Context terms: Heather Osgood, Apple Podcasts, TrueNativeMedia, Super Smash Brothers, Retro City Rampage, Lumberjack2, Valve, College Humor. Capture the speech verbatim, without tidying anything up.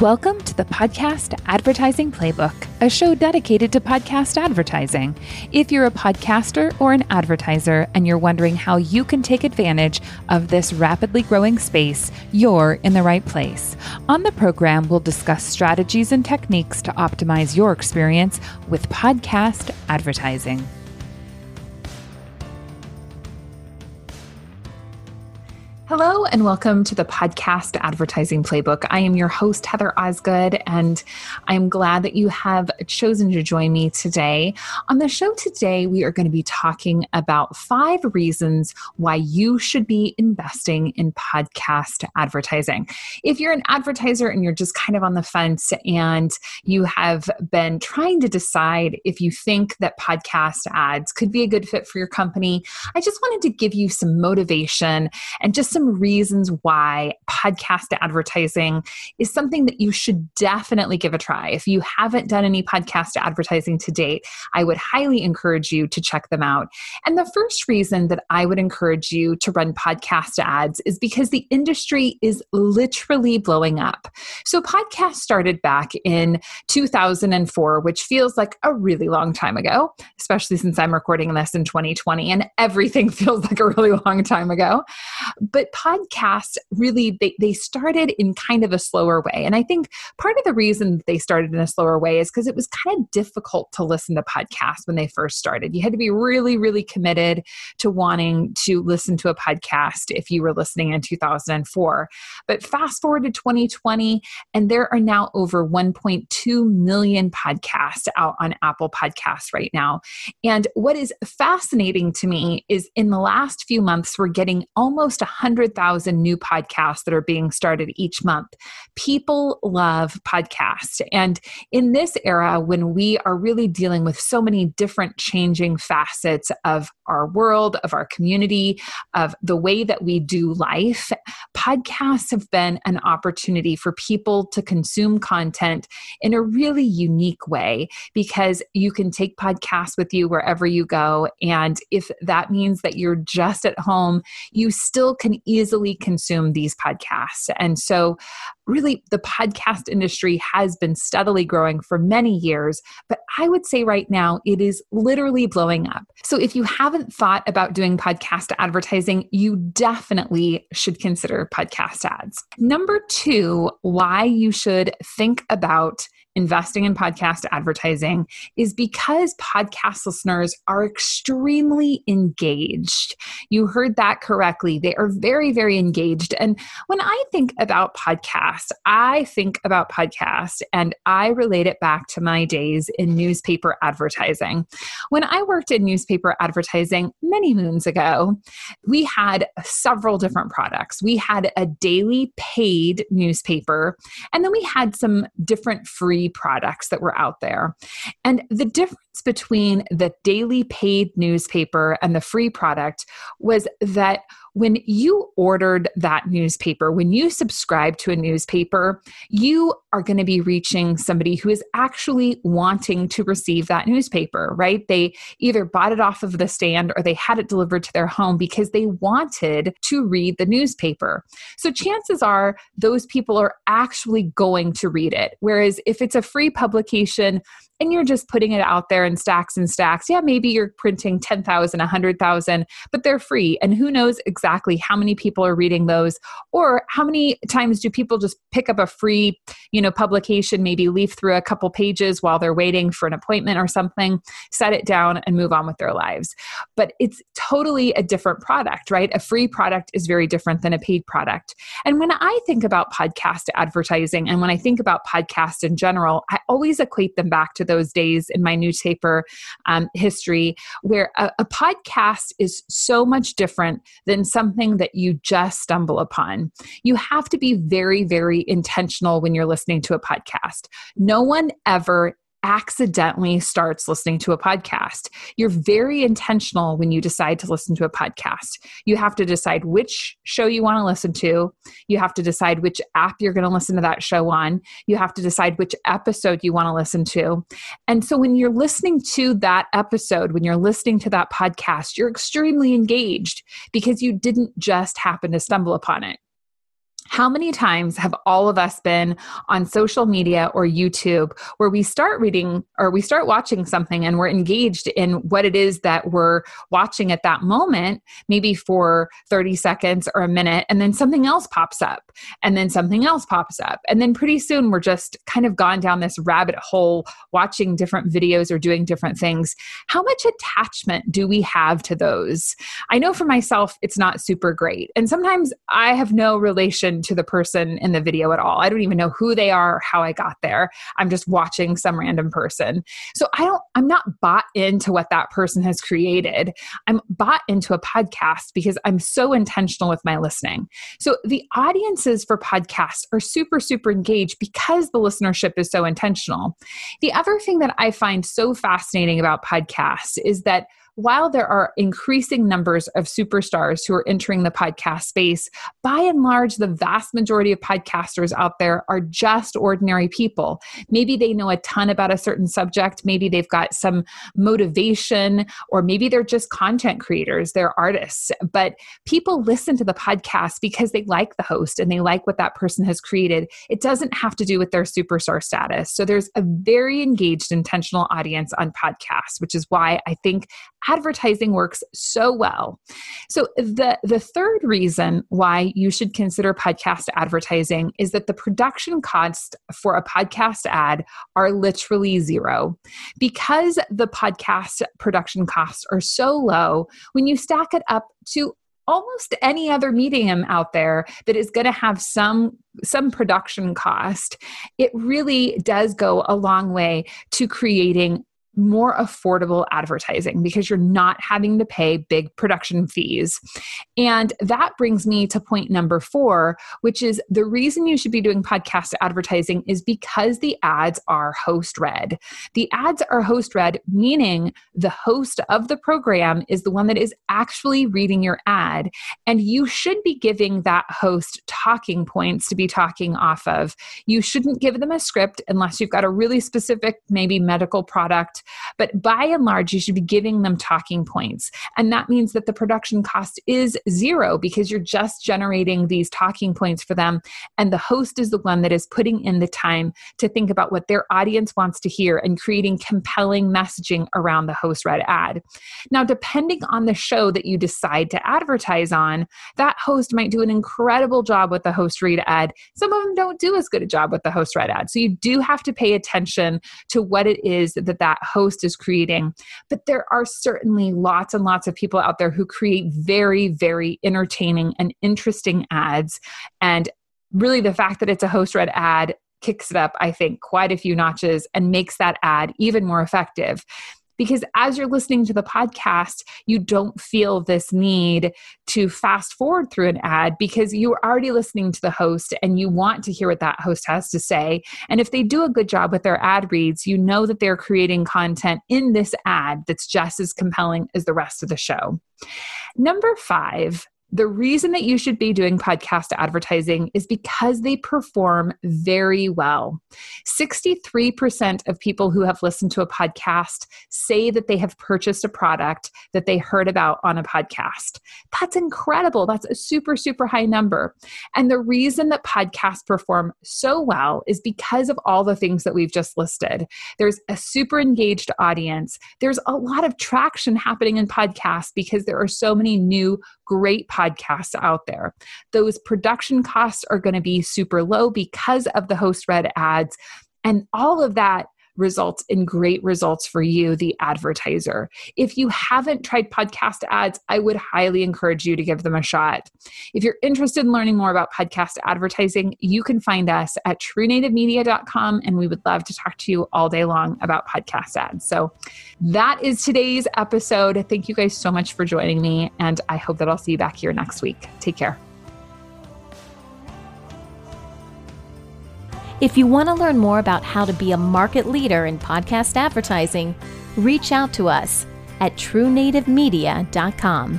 Welcome to the Podcast Advertising Playbook, a show dedicated to podcast advertising. If you're a podcaster or an advertiser and you're wondering how you can take advantage of this rapidly growing space, you're in the right place. On the program, we'll discuss strategies and techniques to optimize your experience with podcast advertising. Hello and welcome to the Podcast Advertising Playbook. I am your host, Heather Osgood, and I'm glad that you have chosen to join me today. On the show today, we are going to be talking about five reasons why you should be investing in podcast advertising. If you're an advertiser and you're just kind of on the fence and you have been trying to decide if you think that podcast ads could be a good fit for your company, I just wanted to give you some motivation and just some reasons why podcast advertising is something that you should definitely give a try. If you haven't done any podcast advertising to date, I would highly encourage you to check them out. And the first reason that I would encourage you to run podcast ads is because the industry is literally blowing up. So podcasts started back in two thousand four, which feels like a really long time ago, especially since I'm recording this in twenty twenty and everything feels like a really long time ago. But podcasts really, they, they started in kind of a slower way. And I think part of the reason they started in a slower way is because it was kind of difficult to listen to podcasts when they first started. You had to be really, really committed to wanting to listen to a podcast if you were listening in two thousand four. But fast forward to twenty twenty, and there are now over one point two million podcasts out on Apple Podcasts right now. And what is fascinating to me is in the last few months, we're getting almost one hundred thousand new podcasts that are being started each month. People love podcasts. And in this era, when we are really dealing with so many different changing facets of our world, of our community, of the way that we do life, podcasts have been an opportunity for people to consume content in a really unique way, because you can take podcasts with you wherever you go. And if that means that you're just at home, you still can easily consume these podcasts. And so really, the podcast industry has been steadily growing for many years, but I would say right now it is literally blowing up. So if you haven't thought about doing podcast advertising, you definitely should consider podcast ads. Number two, why you should think about investing in podcast advertising is because podcast listeners are extremely engaged. You heard that correctly. They are very, very engaged. And when I think about podcasts, I think about podcasts and I relate it back to my days in newspaper advertising. When I worked in newspaper advertising many moons ago, we had several different products. We had a daily paid newspaper, and then we had some different free products that were out there. And the difference between the daily paid newspaper and the free product was that when you ordered that newspaper, when you subscribe to a newspaper, you are going to be reaching somebody who is actually wanting to receive that newspaper, right? They either bought it off of the stand or they had it delivered to their home because they wanted to read the newspaper. So chances are those people are actually going to read it. Whereas if it's a free publication and you're just putting it out there in stacks and stacks, yeah, maybe you're printing ten thousand, one hundred thousand, but they're free. And who knows exactly exactly how many people are reading those, or how many times do people just pick up a free, you know, publication, maybe leaf through a couple pages while they're waiting for an appointment or something, set it down and move on with their lives. But it's totally a different product, right? A free product is very different than a paid product. And when I think about podcast advertising, and when I think about podcasts in general, I always equate them back to those days in my newspaper um, history where a, a podcast is so much different than something that you just stumble upon. You have to be very, very intentional when you're listening to a podcast. No one ever accidentally starts listening to a podcast. You're very intentional when you decide to listen to a podcast. You have to decide which show you want to listen to. You have to decide which app you're going to listen to that show on. You have to decide which episode you want to listen to. And so when you're listening to that episode, when you're listening to that podcast, you're extremely engaged because you didn't just happen to stumble upon it. How many times have all of us been on social media or YouTube where we start reading or we start watching something and we're engaged in what it is that we're watching at that moment, maybe for thirty seconds or a minute, and then something else pops up and then something else pops up. And then pretty soon we're just kind of gone down this rabbit hole watching different videos or doing different things. How much attachment do we have to those? I know for myself, it's not super great. And sometimes I have no relation to the person in the video at all. I don't even know who they are or how I got there. I'm just watching some random person. So I don't, I'm not bought into what that person has created. I'm bought into a podcast because I'm so intentional with my listening. So the audiences for podcasts are super, super engaged because the listenership is so intentional. The other thing that I find so fascinating about podcasts is that while there are increasing numbers of superstars who are entering the podcast space, by and large, the vast majority of podcasters out there are just ordinary people. Maybe they know a ton about a certain subject. Maybe they've got some motivation, or maybe they're just content creators. They're artists. But people listen to the podcast because they like the host and they like what that person has created. It doesn't have to do with their superstar status. So there's a very engaged, intentional audience on podcasts, which is why I think advertising works so well. So the, the third reason why you should consider podcast advertising is that the production costs for a podcast ad are literally zero. Because the podcast production costs are so low, when you stack it up to almost any other medium out there that is going to have some some production cost, it really does go a long way to creating more affordable advertising because you're not having to pay big production fees. And that brings me to point number four, which is the reason you should be doing podcast advertising is because the ads are host read. The ads are host read, meaning the host of the program is the one that is actually reading your ad. And you should be giving that host talking points to be talking off of. You shouldn't give them a script unless you've got a really specific, maybe medical product. But by and large, you should be giving them talking points. And that means that the production cost is zero because you're just generating these talking points for them. And the host is the one that is putting in the time to think about what their audience wants to hear and creating compelling messaging around the host read ad. Now, depending on the show that you decide to advertise on, that host might do an incredible job with the host read ad. Some of them don't do as good a job with the host read ad. So you do have to pay attention to what it is that that host is creating. But there are certainly lots and lots of people out there who create very, very entertaining and interesting ads. And really the fact that it's a host read ad kicks it up, I think, quite a few notches and makes that ad even more effective. Because as you're listening to the podcast, you don't feel this need to fast forward through an ad because you're already listening to the host and you want to hear what that host has to say. And if they do a good job with their ad reads, you know that they're creating content in this ad that's just as compelling as the rest of the show. Number five, the reason that you should be doing podcast advertising is because they perform very well. sixty-three percent of people who have listened to a podcast say that they have purchased a product that they heard about on a podcast. That's incredible. That's a super, super high number. And the reason that podcasts perform so well is because of all the things that we've just listed. There's a super engaged audience. There's a lot of traction happening in podcasts because there are so many new great podcasts out there. Those production costs are going to be super low because of the host read ads, and all of that results in great results for you, the advertiser. If you haven't tried podcast ads, I would highly encourage you to give them a shot. If you're interested in learning more about podcast advertising, you can find us at true native media dot com, and we would love to talk to you all day long about podcast ads. So that is today's episode. Thank you guys so much for joining me, and I hope that I'll see you back here next week. Take care. If you want to learn more about how to be a market leader in podcast advertising, reach out to us at true native media dot com.